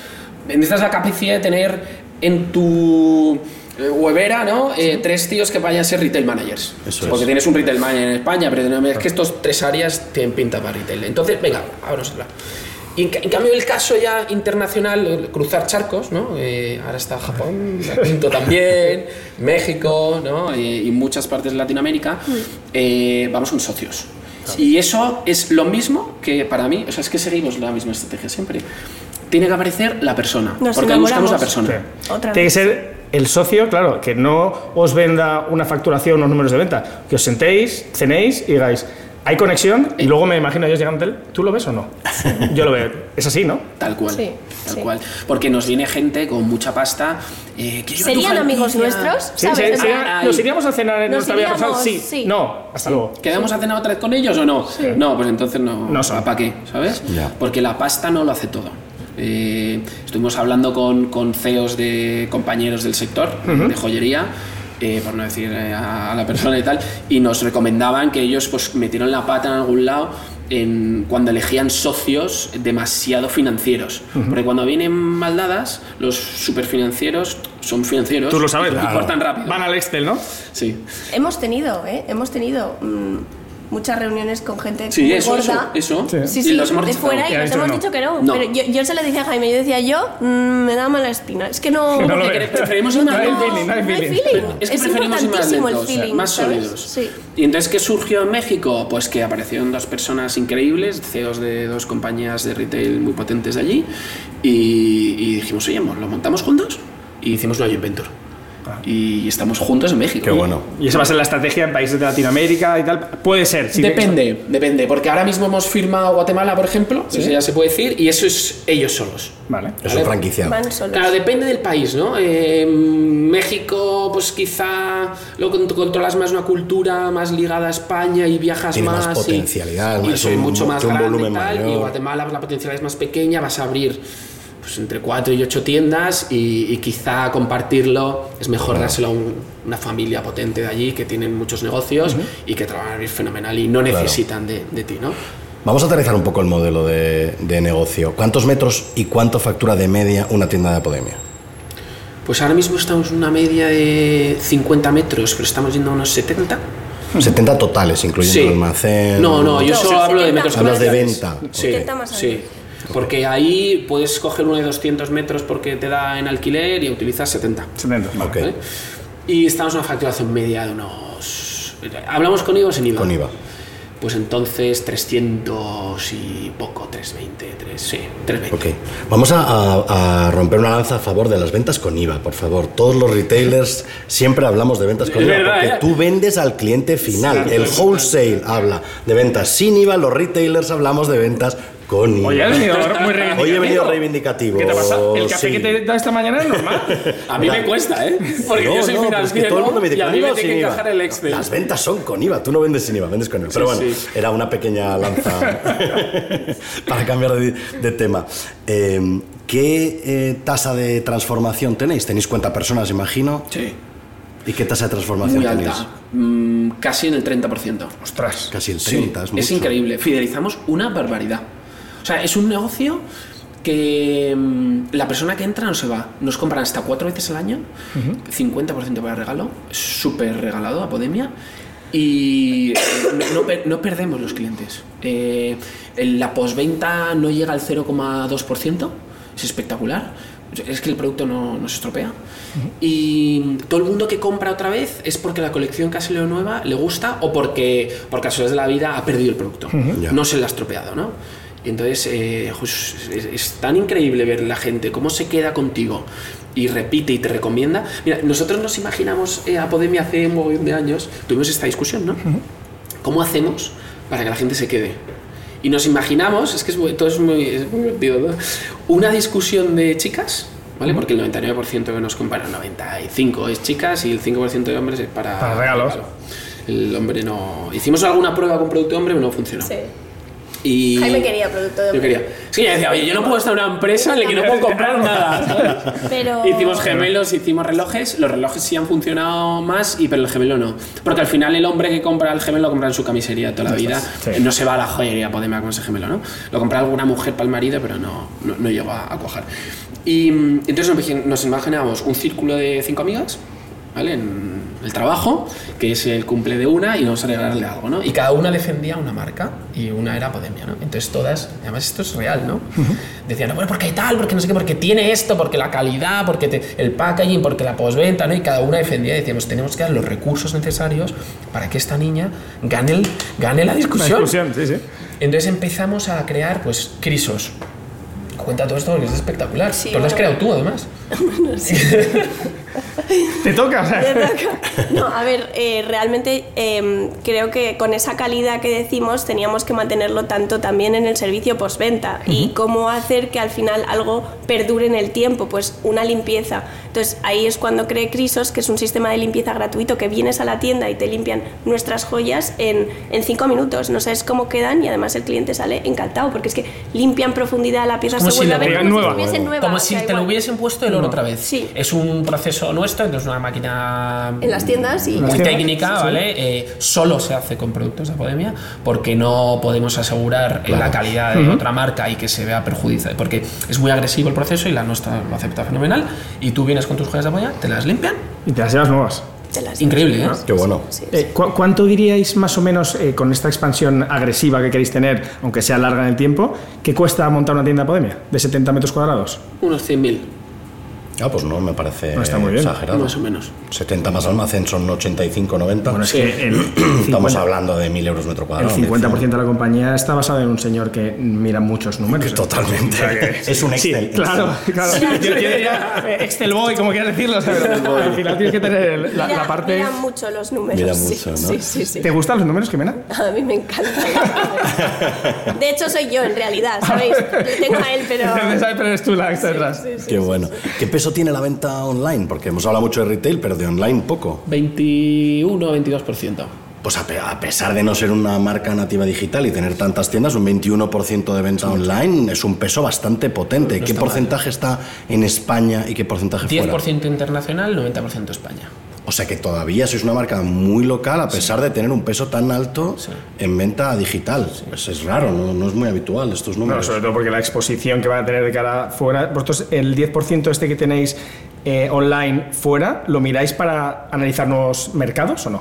necesitas la capacidad de tener en tu huevera, ¿no? Sí. Eh, tres tíos que vayan a ser retail managers. Eso Porque es. Tienes un retail manager en España, pero es que estos tres áreas tienen pinta para retail. Entonces, venga, vámonos a hablar. Y en, en cambio, el caso ya internacional, cruzar charcos, ¿no? Eh, ahora está Japón, Pinto también, México, ¿no? Eh, y muchas partes de Latinoamérica. Eh, vamos con socios. Y eso es lo mismo que para mí, o sea, es que seguimos la misma estrategia siempre. Tiene que aparecer la persona, nos porque buscamos la persona. Sí. Otra Tiene vez. que ser el socio, claro, que no os venda una facturación o unos números de venta, que os sentéis, cenéis y digáis: hay conexión, y luego me imagino ellos llegando al hotel. ¿Tú lo ves o no? Yo lo veo. Es así, ¿no? Tal cual. Sí, tal sí. cual. Porque nos viene gente con mucha pasta. Eh, ¿Serían amigos nuestros? Sí, sí, sí. ¿Nos iríamos a cenar en nos nuestra vida personal? Sí. sí. No, hasta sí. luego. ¿Quedamos sí. a cenar otra vez con ellos o no? Sí. No, pues entonces no. No son. ¿Para qué? ¿Sabes? Yeah. Porque la pasta no lo hace todo. Eh, estuvimos hablando con, con C E Os de compañeros del sector, uh-huh. de joyería. Eh, por no decir eh, a, a la persona y tal, y nos recomendaban que ellos pues metieron la pata en algún lado en, cuando elegían socios demasiado financieros, uh-huh. porque cuando vienen mal dadas, los superfinancieros son financieros. Tú lo sabes, y, claro. y cortan rápido. Van al Excel, ¿no? Sí. Hemos tenido, ¿eh? Hemos tenido... Mmm... muchas reuniones con gente sí, muy eso, gorda eso, eso. Sí, sí, de fuera y nos hemos dicho que no, no. Pero yo, yo se lo dije a Jaime, yo decía yo mmm, me da mala espina, es que no, no preferimos no, no, no, feeling, no hay feeling, feeling. Es, que es importantísimo el feeling, o sea, más ¿sabes? Sólidos sí. Y entonces, ¿qué surgió en México? Pues que aparecieron dos personas increíbles, C E Os de dos compañías de retail muy potentes de allí, y, y dijimos: oye, ¿lo montamos juntos? Y hicimos una joint venture y estamos juntos en México. Qué bueno. Y esa va a ser la estrategia en países de Latinoamérica y tal. Puede ser. Si depende, te... depende. Porque ahora mismo hemos firmado Guatemala, por ejemplo, ¿sí? Eso ya se puede decir, y eso es ellos solos. Vale. Eso ¿vale? es franquiciado. Van solos. Claro, depende del país, ¿no? Eh, México, pues quizá lo controlas más, una cultura más ligada a España y viajas tiene más. Más potencialidad, y, más, y soy un, mucho más grande y tal. Mayor. Y Guatemala, pues la potencialidad es más pequeña, vas a abrir. pues, entre cuatro y ocho tiendas y, y quizá compartirlo es mejor claro. dárselo a un, una familia potente de allí que tienen muchos negocios uh-huh. y que trabajan fenomenal y no necesitan claro. de, de ti, ¿no? Vamos a aterrizar un poco el modelo de, de negocio. ¿Cuántos metros y cuánto factura de media una tienda de Apodemia? Pues ahora mismo estamos en una media de cincuenta metros, pero estamos yendo a unos setenta. setenta totales, incluyendo sí. el almacén. No, no, yo no, solo hablo de metros cuadrados. Hablas de venta. Sí, setenta más sí. Antes. Porque ahí puedes coger uno de doscientos metros porque te da en alquiler y utilizas setenta. setenta, ok. ¿Vale? Y estamos en una facturación media de unos... ¿Hablamos con I V A o sin I V A? Con I V A. Pues entonces trescientos y poco, trescientos veinte, trescientos veinte. Ok, vamos a, a, a romper una lanza a favor de las ventas con I V A, por favor. Todos los retailers siempre hablamos de ventas con I V A, porque ¿eh? tú vendes al cliente final. Sí, el wholesale habla de ventas sin I V A, los retailers hablamos de ventas con I V A. Oye, has venido muy reivindicativo. Hoy he venido reivindicativo. ¿Qué te pasa? El café sí. que te da esta mañana es normal. A mí me cuesta, ¿eh? Porque no, yo soy no, financiero es que todo el mundo me dice, y a mí me tiene que encajar el Excel. Las ventas son con I V A. Tú no vendes sin I V A, vendes con I V A. Sí, Pero bueno, sí. era una pequeña lanza para cambiar de, de tema. Eh, ¿Qué eh, tasa de transformación tenéis? ¿Tenéis cuenta personas, imagino? Sí. ¿Y qué tasa de transformación muy tenéis? Alta. Mm, casi en el treinta por ciento. Ostras. Casi el treinta por ciento. Sí. Es, mucho. Es increíble. Fidelizamos una barbaridad. O sea, es un negocio que mmm, la persona que entra no se va. Nos compran hasta cuatro veces al año, uh-huh. cincuenta por ciento para regalo, súper regalado Apodemia, y no, no, no perdemos los clientes. Eh, la posventa no llega al cero coma dos por ciento, es espectacular. Es que el producto no, no se estropea. Uh-huh. Y todo el mundo que compra otra vez es porque la colección que ha salido nueva le gusta o porque, por casualidades de la vida, ha perdido el producto. Uh-huh. Yeah. No se lo ha estropeado, ¿no? Y entonces eh, es, es tan increíble ver la gente, cómo se queda contigo y repite y te recomienda. Mira, nosotros nos imaginamos eh, Apodemia hace un montón de años, tuvimos esta discusión, ¿no? Uh-huh. ¿Cómo hacemos para que la gente se quede? Y nos imaginamos, es que es muy, todo es muy, es muy divertido, ¿no? Una discusión de chicas, ¿vale? Porque el noventa y nueve por ciento que nos comparan, noventa y cinco por ciento es chicas y el cinco por ciento de hombres es para, para regalos. Regalo. El hombre no... Hicimos alguna prueba con producto hombre, pero no funcionó. Sí. Y Jaime quería producto de hombre. Yo quería. Sí, yo decía, oye, yo no puedo estar en una empresa en la que no puedo comprar nada, ¿sabes? Pero... Hicimos gemelos, hicimos relojes. Los relojes sí han funcionado más, y pero el gemelo no. Porque al final el hombre que compra el gemelo lo compra en su camisería toda la vida. Sí. No se va a la joyería Apodemia con ese gemelo, ¿no? Lo compra alguna mujer para el marido, pero no, no, no llegó a, a cuajar. Y entonces nos imaginábamos un círculo de cinco amigas, ¿vale? En el trabajo, que es el cumple de una, y vamos a regalarle algo, ¿no? Y cada una defendía una marca, y una era Apodemia, ¿no? Entonces todas, además esto es real, ¿no? Uh-huh. Decían, no, bueno, porque tal, porque no sé qué, porque tiene esto, porque la calidad, porque te, el packaging, porque la posventa, ¿no? Y cada una defendía, y decíamos, tenemos que dar los recursos necesarios para que esta niña gane, el, gane la discusión. La discusión, sí, sí. Entonces empezamos a crear, pues, crisos. Cuenta todo esto porque es espectacular. Sí, pero bueno, lo has creado tú, además. Bueno, sí. Te toca, o sea. Te toca. No, a ver, eh, realmente eh, creo que con esa calidad que decimos teníamos que mantenerlo tanto también en el servicio postventa. Uh-huh. Y cómo hacer que al final algo perdure en el tiempo, pues una limpieza. Entonces ahí es cuando creé Crisos, que es un sistema de limpieza gratuito, que vienes a la tienda y te limpian nuestras joyas en, en cinco minutos. No sabes cómo quedan, y además el cliente sale encantado, porque es que limpian profundidad la pieza. Como si, la ver, como, nueva. Si nueva, como si o sea, te igual. Lo hubiesen puesto el oro no. otra vez. Sí. Es un proceso nuestro, entonces una máquina en las tiendas y muy tiendas, técnica, sí. ¿Vale? Eh, solo se hace con productos de Apodemia, porque no podemos asegurar claro. la calidad de uh-huh. otra marca y que se vea perjudicada, porque es muy agresivo el proceso y la nuestra lo acepta fenomenal. Y tú vienes con tus joyas de Apodemia, te las limpian y te las llevas nuevas. Increíble, ¿eh? Qué bueno. Sí, sí, sí. Eh, ¿cu- ¿Cuánto diríais más o menos eh, con esta expansión agresiva que queréis tener, aunque sea larga en el tiempo, que cuesta montar una tienda Apodemia de setenta metros cuadrados? Unos cien mil. Ah, pues no, me parece no está muy bien. Exagerado. Más o menos. setenta más almacén son ochenta y cinco, noventa. Bueno, es sí. que el estamos cincuenta, hablando de mil euros metro cuadrado. El cincuenta por ciento de la compañía está basado en un señor que mira muchos números. Totalmente. O sea, que, es un Excel. Sí, claro, claro. Sí, yo, yo diría Excel Boy, como quieras decirlo. Al final tienes que tener la, mira, la parte... Mira mucho los números. Mira mucho, sí, ¿no? Sí, sí, sí. ¿Te gustan los números, Jimena? A mí me encanta. De hecho, soy yo, en realidad, ¿sabéis? Tengo a él, pero... Pero eres tú la extra. Sí, sí, sí, qué sí, bueno. Sí. Qué peso tiene la venta online, porque hemos hablado mucho de retail, pero de online poco. veintiuno a veintidós por ciento. pues a, pe a pesar de no ser una marca nativa digital y tener tantas tiendas, un veintiuno por ciento de venta online es un peso bastante potente. No ¿Qué está porcentaje mal. Está en España y qué porcentaje diez por ciento fuera? diez por ciento internacional, noventa por ciento España. O sea que todavía sois una marca muy local a pesar sí. de tener un peso tan alto sí. en venta digital. Sí. Pues es raro, no, no es muy habitual estos números. No, sobre todo porque la exposición que van a tener de cara fuera... Vosotros el diez por ciento este que tenéis eh, online fuera, ¿lo miráis para analizar nuevos mercados o no?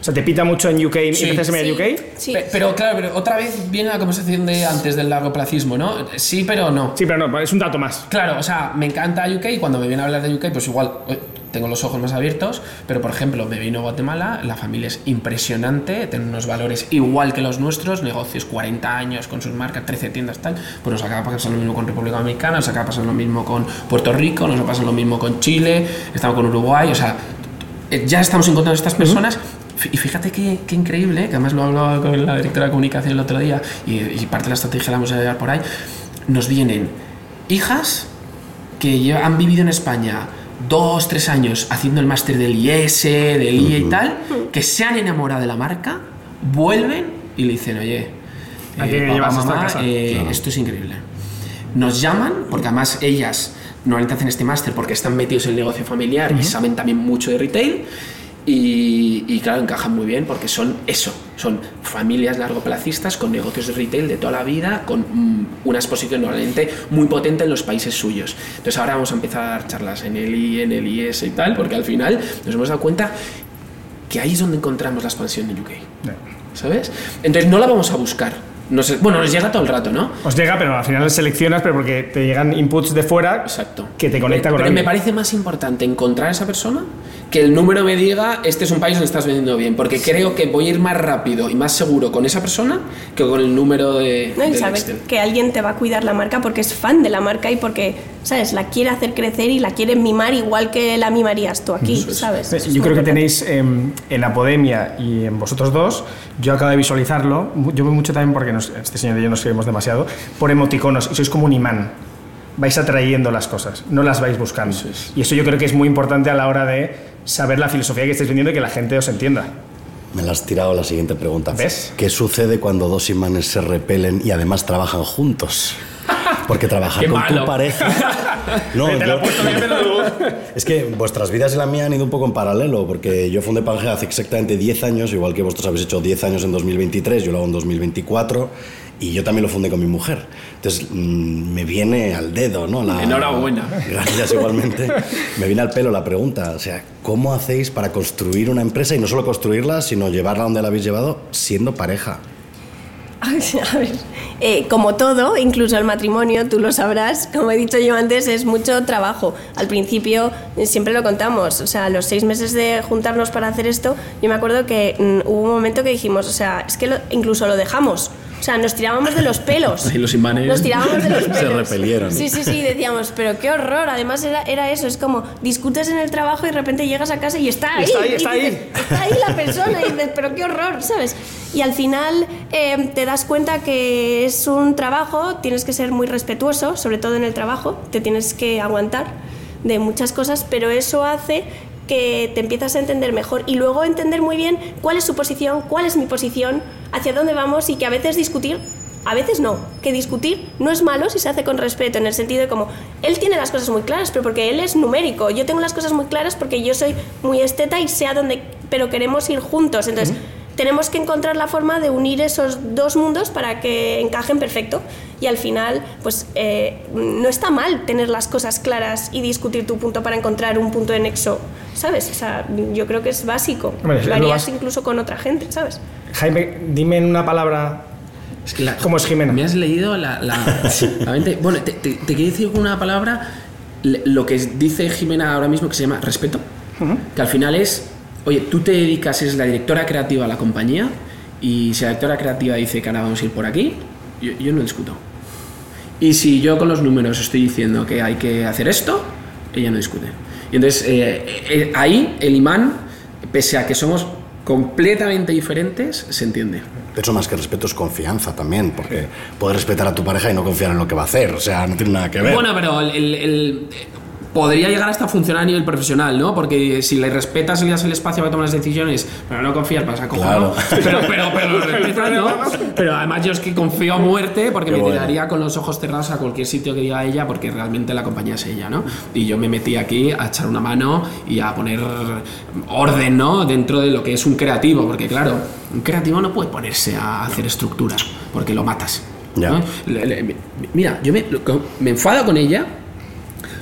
O sea, ¿te pita mucho en U K y sí, empiezas a mirar sí, U K? Sí, pero, pero claro, pero otra vez viene la conversación de antes del largo placismo, ¿no? Sí, pero no. Sí, pero no, es un dato más. Claro, o sea, me encanta U K y cuando me vienen a hablar de U K, pues igual tengo los ojos más abiertos, pero por ejemplo, me vino a Guatemala, la familia es impresionante, tiene unos valores igual que los nuestros, negocios cuarenta años con sus marcas, trece tiendas, tal, pues nos acaba pasando lo mismo con República Dominicana, nos acaba pasando lo mismo con Puerto Rico, nos pasa lo mismo con Chile, estamos con Uruguay, o sea, ya estamos encontrando a estas personas. Uh-huh. Y fíjate qué, qué increíble, que además lo hablaba con la directora de comunicación el otro día y, y parte de la estrategia la vamos a llevar por ahí. Nos vienen hijas que han vivido en España dos, tres años haciendo el máster del I S, del I E y tal, que se han enamorado de la marca, vuelven y le dicen, oye, eh, papá, mamá, eh, claro. esto es increíble. Nos llaman, porque además ellas normalmente hacen este máster porque están metidos en el negocio familiar uh-huh. y saben también mucho de retail. Y, y claro, encajan muy bien porque son eso, son familias largoplacistas con negocios de retail de toda la vida, con una exposición normalmente muy potente en los países suyos. Entonces ahora vamos a empezar a dar charlas en el I E, en el I S y tal, porque al final nos hemos dado cuenta que ahí es donde encontramos la expansión en U K, ¿sabes? Entonces no la vamos a buscar. Nos, bueno, nos llega todo el rato, ¿no? Os llega, pero al final seleccionas, pero porque te llegan inputs de fuera. Exacto. Que te conecta con la. Pero me parece más importante encontrar a esa persona que el número me diga, este es un país donde estás vendiendo bien, porque sí. creo que voy a ir más rápido y más seguro con esa persona que con el número de... No, y sabes que alguien te va a cuidar la marca porque es fan de la marca y porque, ¿sabes? La quiere hacer crecer y la quiere mimar igual que la mimarías tú aquí, es. ¿sabes? Es yo creo que tenéis eh, en Apodemia y en vosotros dos, yo acabo de visualizarlo, yo veo mucho también porque nos, este señor y yo nos queremos demasiado, por emoticonos, y sois como un imán. Vais atrayendo las cosas, no las vais buscando. Sí, sí. Y eso yo creo que es muy importante a la hora de saber la filosofía que estáis vendiendo y que la gente os entienda. Me la has tirado la siguiente pregunta. ¿Ves? ¿Qué sucede cuando dos imanes se repelen y además trabajan juntos? Porque trabajar Qué con malo. Tu pareja... No, yo... Es que vuestras vidas y la mía han ido un poco en paralelo, porque yo fundé Pangea hace exactamente diez años, igual que vosotros habéis hecho diez años en dos mil veintitrés, yo lo hago en dos mil veinticuatro, y yo también lo fundé con mi mujer. Entonces, mmm, me viene al dedo, ¿no? La, Enhorabuena. Gracias, igualmente. Me viene al pelo la pregunta, o sea, ¿cómo hacéis para construir una empresa, y no solo construirla, sino llevarla donde la habéis llevado, siendo pareja? A ver, eh, como todo, incluso el matrimonio, tú lo sabrás, como he dicho yo antes, es mucho trabajo. Al principio siempre lo contamos, o sea, los seis meses de juntarnos para hacer esto, yo me acuerdo que mm, hubo un momento que dijimos, o sea, es que lo, incluso lo dejamos, o sea, nos tirábamos de los pelos. Y los imanes nos tirábamos de los pelos. Se repelieron. Sí, sí, sí, decíamos, pero qué horror, además era, era eso, es como discutes en el trabajo y de repente llegas a casa y está ahí. Está ahí, está dices, ahí. Está ahí la persona y dices, pero qué horror, ¿sabes? Y al final eh, te das cuenta que es un trabajo, tienes que ser muy respetuoso, sobre todo en el trabajo, te tienes que aguantar de muchas cosas, pero eso hace que te empiezas a entender mejor y luego entender muy bien cuál es su posición, cuál es mi posición, hacia dónde vamos y que a veces discutir, a veces no, que discutir no es malo si se hace con respeto, en el sentido de como él tiene las cosas muy claras, pero porque él es numérico, yo tengo las cosas muy claras porque yo soy muy esteta y sé a dónde, pero queremos ir juntos, entonces... ¿Mm? Tenemos que encontrar la forma de unir esos dos mundos para que encajen perfecto y al final pues eh, no está mal tener las cosas claras y discutir tu punto para encontrar un punto de nexo, ¿sabes? O sea, yo creo que es básico, bueno, lo harías lo incluso con otra gente, ¿sabes? Jaime, dime en una palabra... Es que la, ¿cómo es Jimena? Me has leído la... la, sí. la mente, bueno, te, te, te quiero decir con una palabra lo que dice Jimena ahora mismo que se llama respeto, uh-huh. que al final es... Oye, tú te dedicas, eres la directora creativa de la compañía y si la directora creativa dice que ahora vamos a ir por aquí, yo, yo no discuto. Y si yo con los números estoy diciendo que hay que hacer esto, ella no discute. Y entonces eh, eh, ahí el imán, pese a que somos completamente diferentes, se entiende. De hecho, más que respeto es confianza también, porque puedes respetar a tu pareja y no confiar en lo que va a hacer, o sea, no tiene nada que ver. Bueno, pero el... el, el podría llegar hasta funcionar a nivel profesional, ¿no? Porque si le respetas y le das el espacio para tomar las decisiones, pero no confías, vas a cogerlo. Claro. Pero, pero, pero lo respetas, ¿no? Pero además yo es que confío a muerte porque Qué me bueno. tiraría con los ojos cerrados a cualquier sitio que diga ella, porque realmente la compañía es ella, ¿no? Y yo me metí aquí a echar una mano y a poner orden, ¿no? Dentro de lo que es un creativo, porque claro, un creativo no puede ponerse a hacer estructura porque lo matas. Ya. ¿No? Le, le, mira, yo me, me enfado con ella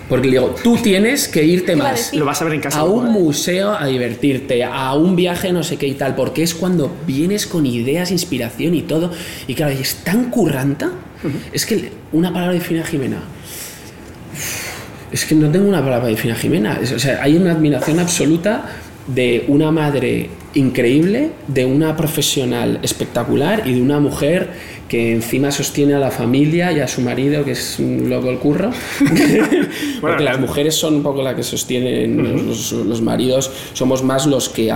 porque le digo, tú tienes que irte más, lo vas a ver en casa, a un museo a divertirte, a un viaje no sé qué y tal, porque es cuando vienes con ideas, inspiración y todo. Y claro, y es tan curranta. Uh-huh. Es que una palabra define a Jimena. Es que no tengo una palabra para definir a Jimena. O sea, hay una admiración absoluta de una madre increíble, de una profesional espectacular y de una mujer que encima sostiene a la familia y a su marido, que es un loco el curro. Porque las mujeres son un poco las que sostienen, uh-huh. los, los maridos somos más los que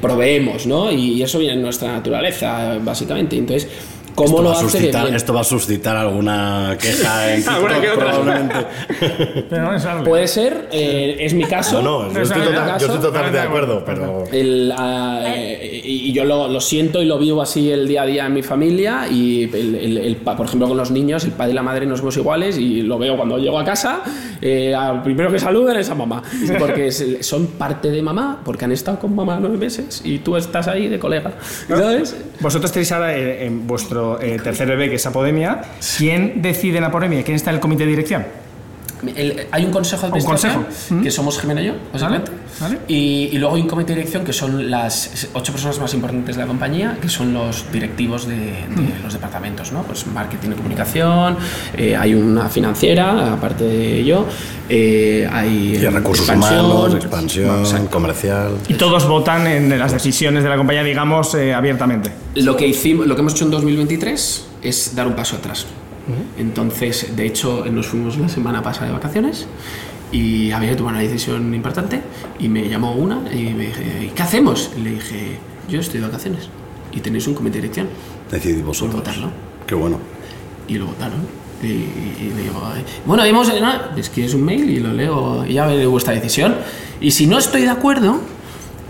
proveemos, ¿no? Y eso viene en nuestra naturaleza, básicamente. Entonces, ¿cómo esto lo va hace suscitar, de bien? Esto va a suscitar alguna queja en TikTok, ¿alguna que otra? Probablemente. Pero no puede ser, eh, es mi caso. No, no, yo, estoy total, yo estoy totalmente de acuerdo, pero... El, uh, eh, y yo lo, lo siento y lo vivo así el día a día en mi familia, y el, el, el, por ejemplo con los niños, el padre y la madre nos vemos iguales, y lo veo cuando llego a casa, eh, al primero que saludan es a mamá, porque son parte de mamá, porque han estado con mamá nueve meses y tú estás ahí de colega. ¿Sabes? Vosotros tenéis ahora en vuestro Eh, tercer bebé, que es Apodemia. ¿Quién decide en Apodemia? ¿Quién está en el comité de dirección? El, hay un consejo de administración, consejo? que somos Jimena y yo, básicamente. ¿Vale? Y, y luego hay un comité de dirección que son las ocho personas más importantes de la compañía, que son los directivos de, de los departamentos, ¿no? Pues marketing y comunicación, eh, hay una financiera, aparte de yo, eh, hay recursos humanos, expansión, bueno, comercial. Y todos votan en las decisiones de la compañía, digamos, eh, abiertamente. Lo que hicimos, lo que hemos hecho en dos mil veintitrés es dar un paso atrás. Entonces, de hecho, nos fuimos la semana pasada de vacaciones y había que tomar una decisión importante, y me llamó una y me dije, ¿qué hacemos? Y le dije, yo estoy de vacaciones y tenéis un comité de dirección. Decidís vosotros. Por votarlo. Qué bueno. Y lo votaron. Y, y, y le digo, bueno, vimos, ¿no? Es que es un mail y lo leo y ya veo vuestra decisión. Y si no estoy de acuerdo,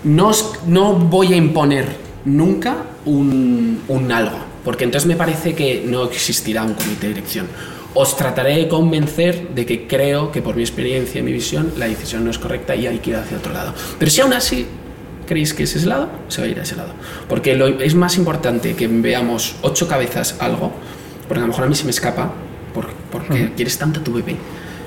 no, no voy a imponer nunca un, un algo. Porque entonces me parece que no existirá un comité de dirección. Os trataré de convencer de que creo que por mi experiencia y mi visión la decisión no es correcta y hay que ir hacia otro lado. Pero si aún así creéis que es ese lado, se va a ir a ese lado. Porque lo, es más importante que veamos ocho cabezas algo, porque a lo mejor a mí se me escapa, porque, porque uh-huh. quieres tanto a tu bebé,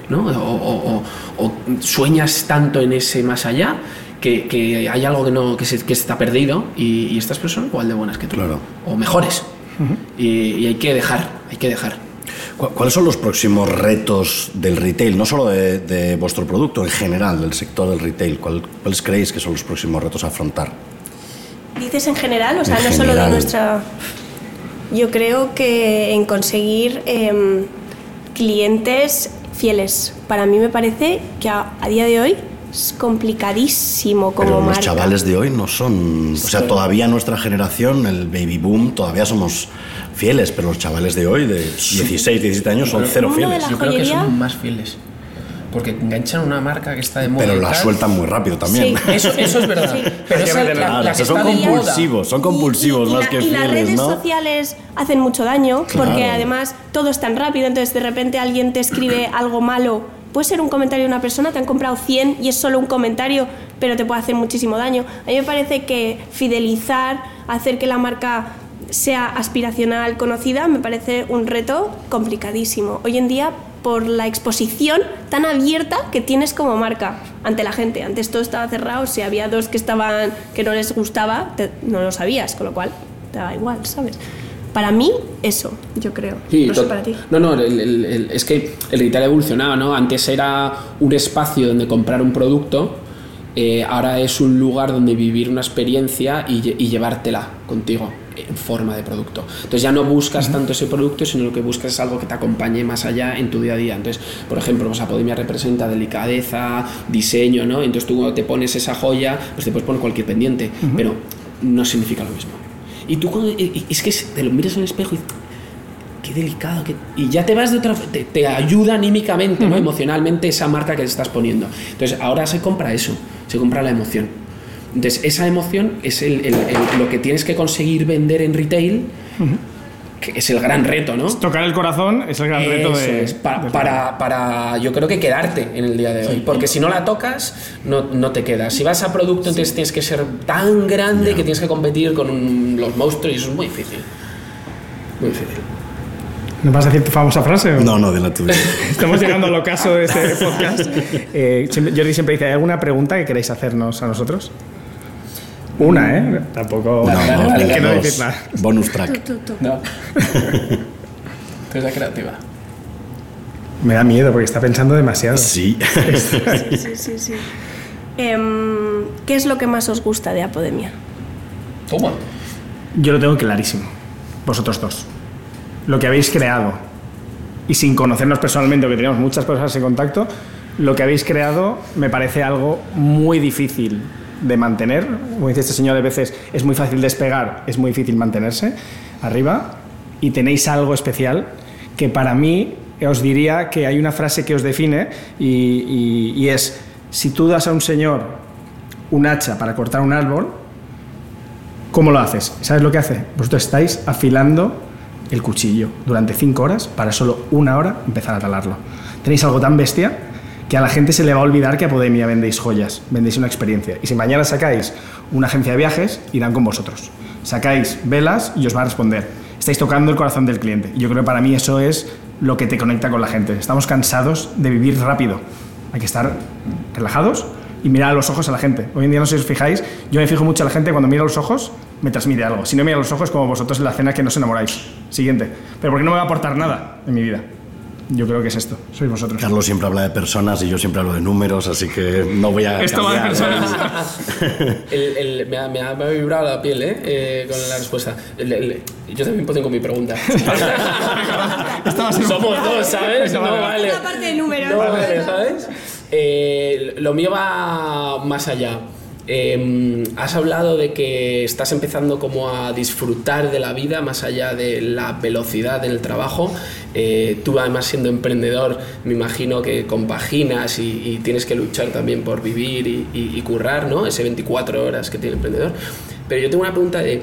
¿no? O, o, o, o sueñas tanto en ese más allá que, que hay algo que, no, que, se, que está perdido y, y estas personas igual de buenas que tú. Claro. O mejores. Uh-huh. Y, y hay que dejar, hay que dejar. ¿Cuáles son los próximos retos del retail? No solo de, de vuestro producto, en general, del sector del retail. ¿Cuál, ¿Cuáles creéis que son los próximos retos a afrontar? ¿Dices en general? O sea, en no general. Solo de nuestra... Yo creo que en conseguir eh, clientes fieles. Para mí me parece que a, a día de hoy... es complicadísimo como Pero marca. Los chavales de hoy no son... Sí. O sea, todavía nuestra generación, el baby boom, todavía somos fieles, pero los chavales de hoy, de dieciséis, diecisiete años, son cero fieles. Yo creo que son más fieles. Porque enganchan una marca que está de moda. Pero la sueltan muy rápido también. Sí. Eso, eso es verdad. Sí. Pero esa, la, la, la o sea, son compulsivos, son compulsivos y, y, y más la, que fieles, ¿no? Y las redes ¿no? sociales hacen mucho daño, claro. porque además todo es tan rápido, entonces de repente alguien te escribe algo malo. Puede ser un comentario de una persona, te han comprado cien y es solo un comentario, pero te puede hacer muchísimo daño. A mí me parece que fidelizar, hacer que la marca sea aspiracional, conocida, me parece un reto complicadísimo. Hoy en día, por la exposición tan abierta que tienes como marca ante la gente. Antes todo estaba cerrado, si había dos que estaban que no les gustaba, te, no lo sabías, con lo cual te da igual, ¿sabes? Para mí, eso, yo creo. Sí, no sé para ti. No, no, el, el, el, es que el retail ha evolucionado, ¿no? Antes era un espacio donde comprar un producto, eh, ahora es un lugar donde vivir una experiencia y, y llevártela contigo en forma de producto. Entonces ya no buscas uh-huh. tanto ese producto, sino lo que buscas es algo que te acompañe más allá en tu día a día. Entonces, por ejemplo, pues Apodemia representa delicadeza, diseño, ¿no? Entonces tú cuando te pones esa joya, pues te puedes poner cualquier pendiente, uh-huh. pero no significa lo mismo. Y tú, es que te lo miras en el espejo y qué delicado, qué... y ya te vas de otra, te, te ayuda anímicamente, uh-huh. ¿no? Emocionalmente esa marca que te estás poniendo. Entonces ahora se compra eso, se compra la emoción. Entonces esa emoción es el, el, el, lo que tienes que conseguir vender en retail, uh-huh. que es el gran reto, ¿no? Tocar el corazón es el gran eso reto de, es, para, de... Para, para, yo creo que quedarte en el día de hoy, sí. porque si no la tocas, no, no te quedas. Si vas a producto, sí. entonces tienes que ser tan grande no. que tienes que competir con un, los monstruos, y eso es muy difícil. Muy difícil. ¿Nos vas a decir tu famosa frase? ¿O? No, no, de la tuya. Estamos llegando al ocaso de este podcast. Eh, Jordi siempre dice, ¿hay alguna pregunta que queréis hacernos a nosotros? Una, ¿eh? Tampoco... No, no, no, que no decir nada. Bonus track. Tú, tú, tú. No. Tú eres la creativa. Me da miedo porque está pensando demasiado. Sí. Sí, sí, sí, sí, sí. Eh, ¿Qué es lo que más os gusta de Apodemia? Toma. Yo lo tengo clarísimo. Vosotros dos. Lo que habéis creado, y sin conocernos personalmente, porque tenemos muchas personas en contacto, lo que habéis creado me parece algo muy difícil de mantener. Como dice este señor, de veces es muy fácil despegar, es muy difícil mantenerse arriba, y tenéis algo especial que para mí, os diría que hay una frase que os define, y, y, y es, si tú das a un señor un hacha para cortar un árbol, ¿cómo lo haces? ¿Sabes lo que hace? Vosotros estáis afilando el cuchillo durante cinco horas para solo una hora empezar a talarlo. Tenéis algo tan bestia que a la gente se le va a olvidar que Apodemia vendéis joyas, vendéis una experiencia. Y si mañana sacáis una agencia de viajes, irán con vosotros. Sacáis velas y os va a responder. Estáis tocando el corazón del cliente. Yo creo que para mí eso es lo que te conecta con la gente. Estamos cansados de vivir rápido. Hay que estar relajados y mirar a los ojos a la gente. Hoy en día, no sé si os fijáis, yo me fijo mucho a la gente, cuando miro a los ojos me transmite algo. Si no miro a los ojos, como vosotros en la cena que no os enamoráis. Siguiente. Pero porque no me va a aportar nada en mi vida. Yo creo que es esto. Sois vosotros. Carlos siempre habla de personas y yo siempre hablo de números, así que no voy a esto cambiar. Esto va de personas. el, el, me, ha, me, ha, me ha vibrado la piel, ¿eh? eh con la respuesta. El, el, yo también tengo mi pregunta. Somos dos, ¿sabes? No vale. Una parte de números. No vale, ¿sabes? Eh, lo mío va más allá. Eh, has hablado de que estás empezando como a disfrutar de la vida más allá de la velocidad del trabajo. Eh, tú además siendo emprendedor me imagino que compaginas y, y tienes que luchar también por vivir y, y, y currar, ¿no? Ese veinticuatro horas que tiene el emprendedor. Pero yo tengo una pregunta de,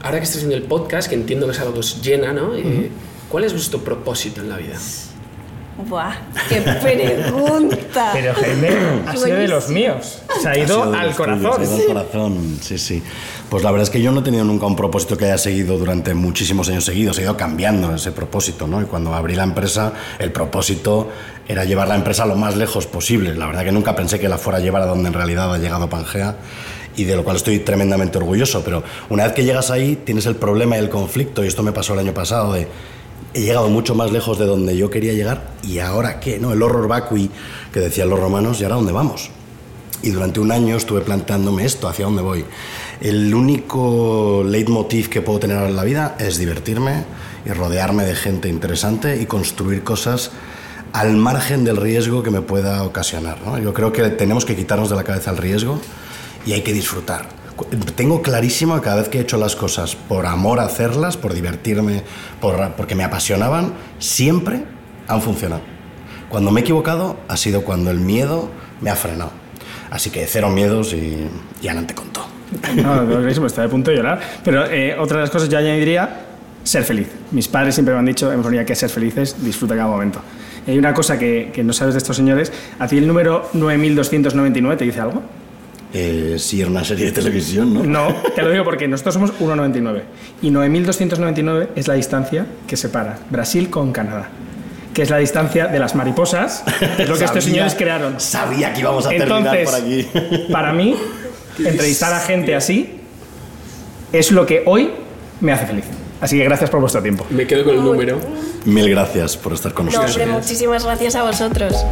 ahora que estás haciendo el podcast, que entiendo que es algo que os llena, ¿no? Uh-huh. ¿Cuál es vuestro propósito en la vida? ¡Buah! ¡Qué pregunta! Pero Jaime ha sido de los míos. Se ha ido ha al corazón. Tuyos, se ha ido al corazón, sí, sí. Pues la verdad es que yo no he tenido nunca un propósito que haya seguido durante muchísimos años seguidos. He ido cambiando ese propósito, ¿no? Y cuando abrí la empresa, el propósito era llevar la empresa lo más lejos posible. La verdad que nunca pensé que la fuera a llevar a donde en realidad ha llegado Pangea, y de lo cual estoy tremendamente orgulloso. Pero una vez que llegas ahí, tienes el problema y el conflicto, y esto me pasó el año pasado, de... he llegado mucho más lejos de donde yo quería llegar, y ahora qué, ¿no? El horror vacui que decían los romanos, ¿y ahora dónde vamos? Y durante un año estuve planteándome esto, ¿hacia dónde voy? El único leitmotiv que puedo tener en la vida es divertirme y rodearme de gente interesante y construir cosas al margen del riesgo que me pueda ocasionar, ¿no? Yo creo que tenemos que quitarnos de la cabeza el riesgo y hay que disfrutar. Tengo clarísimo que cada vez que he hecho las cosas por amor a hacerlas, por divertirme, por, porque me apasionaban, siempre han funcionado. Cuando me he equivocado ha sido cuando el miedo me ha frenado. Así que cero miedos y, y adelante con todo. No, no, no, está de punto de llorar. Pero eh, otra de las cosas yo añadiría, ser feliz. Mis padres siempre me han dicho, hemos tenido que ser felices, disfruta cada momento. Y hay una cosa que, que no sabes de estos señores, a ti el número nueve mil doscientos noventa y nueve te dice algo. Eh, si era una serie de televisión, ¿no? No, te lo digo porque nosotros somos uno noventa y nueve y nueve mil doscientos noventa y nueve es la distancia que separa Brasil con Canadá, que es la distancia de las mariposas, que es lo que sabía, estos señores crearon. Sabía que íbamos a terminar. Entonces, por aquí. Para mí, entrevistar a gente así es lo que hoy me hace feliz. Así que gracias por vuestro tiempo. Me quedo con el número. Mil gracias por estar con nosotros. No, muchísimas gracias a vosotros.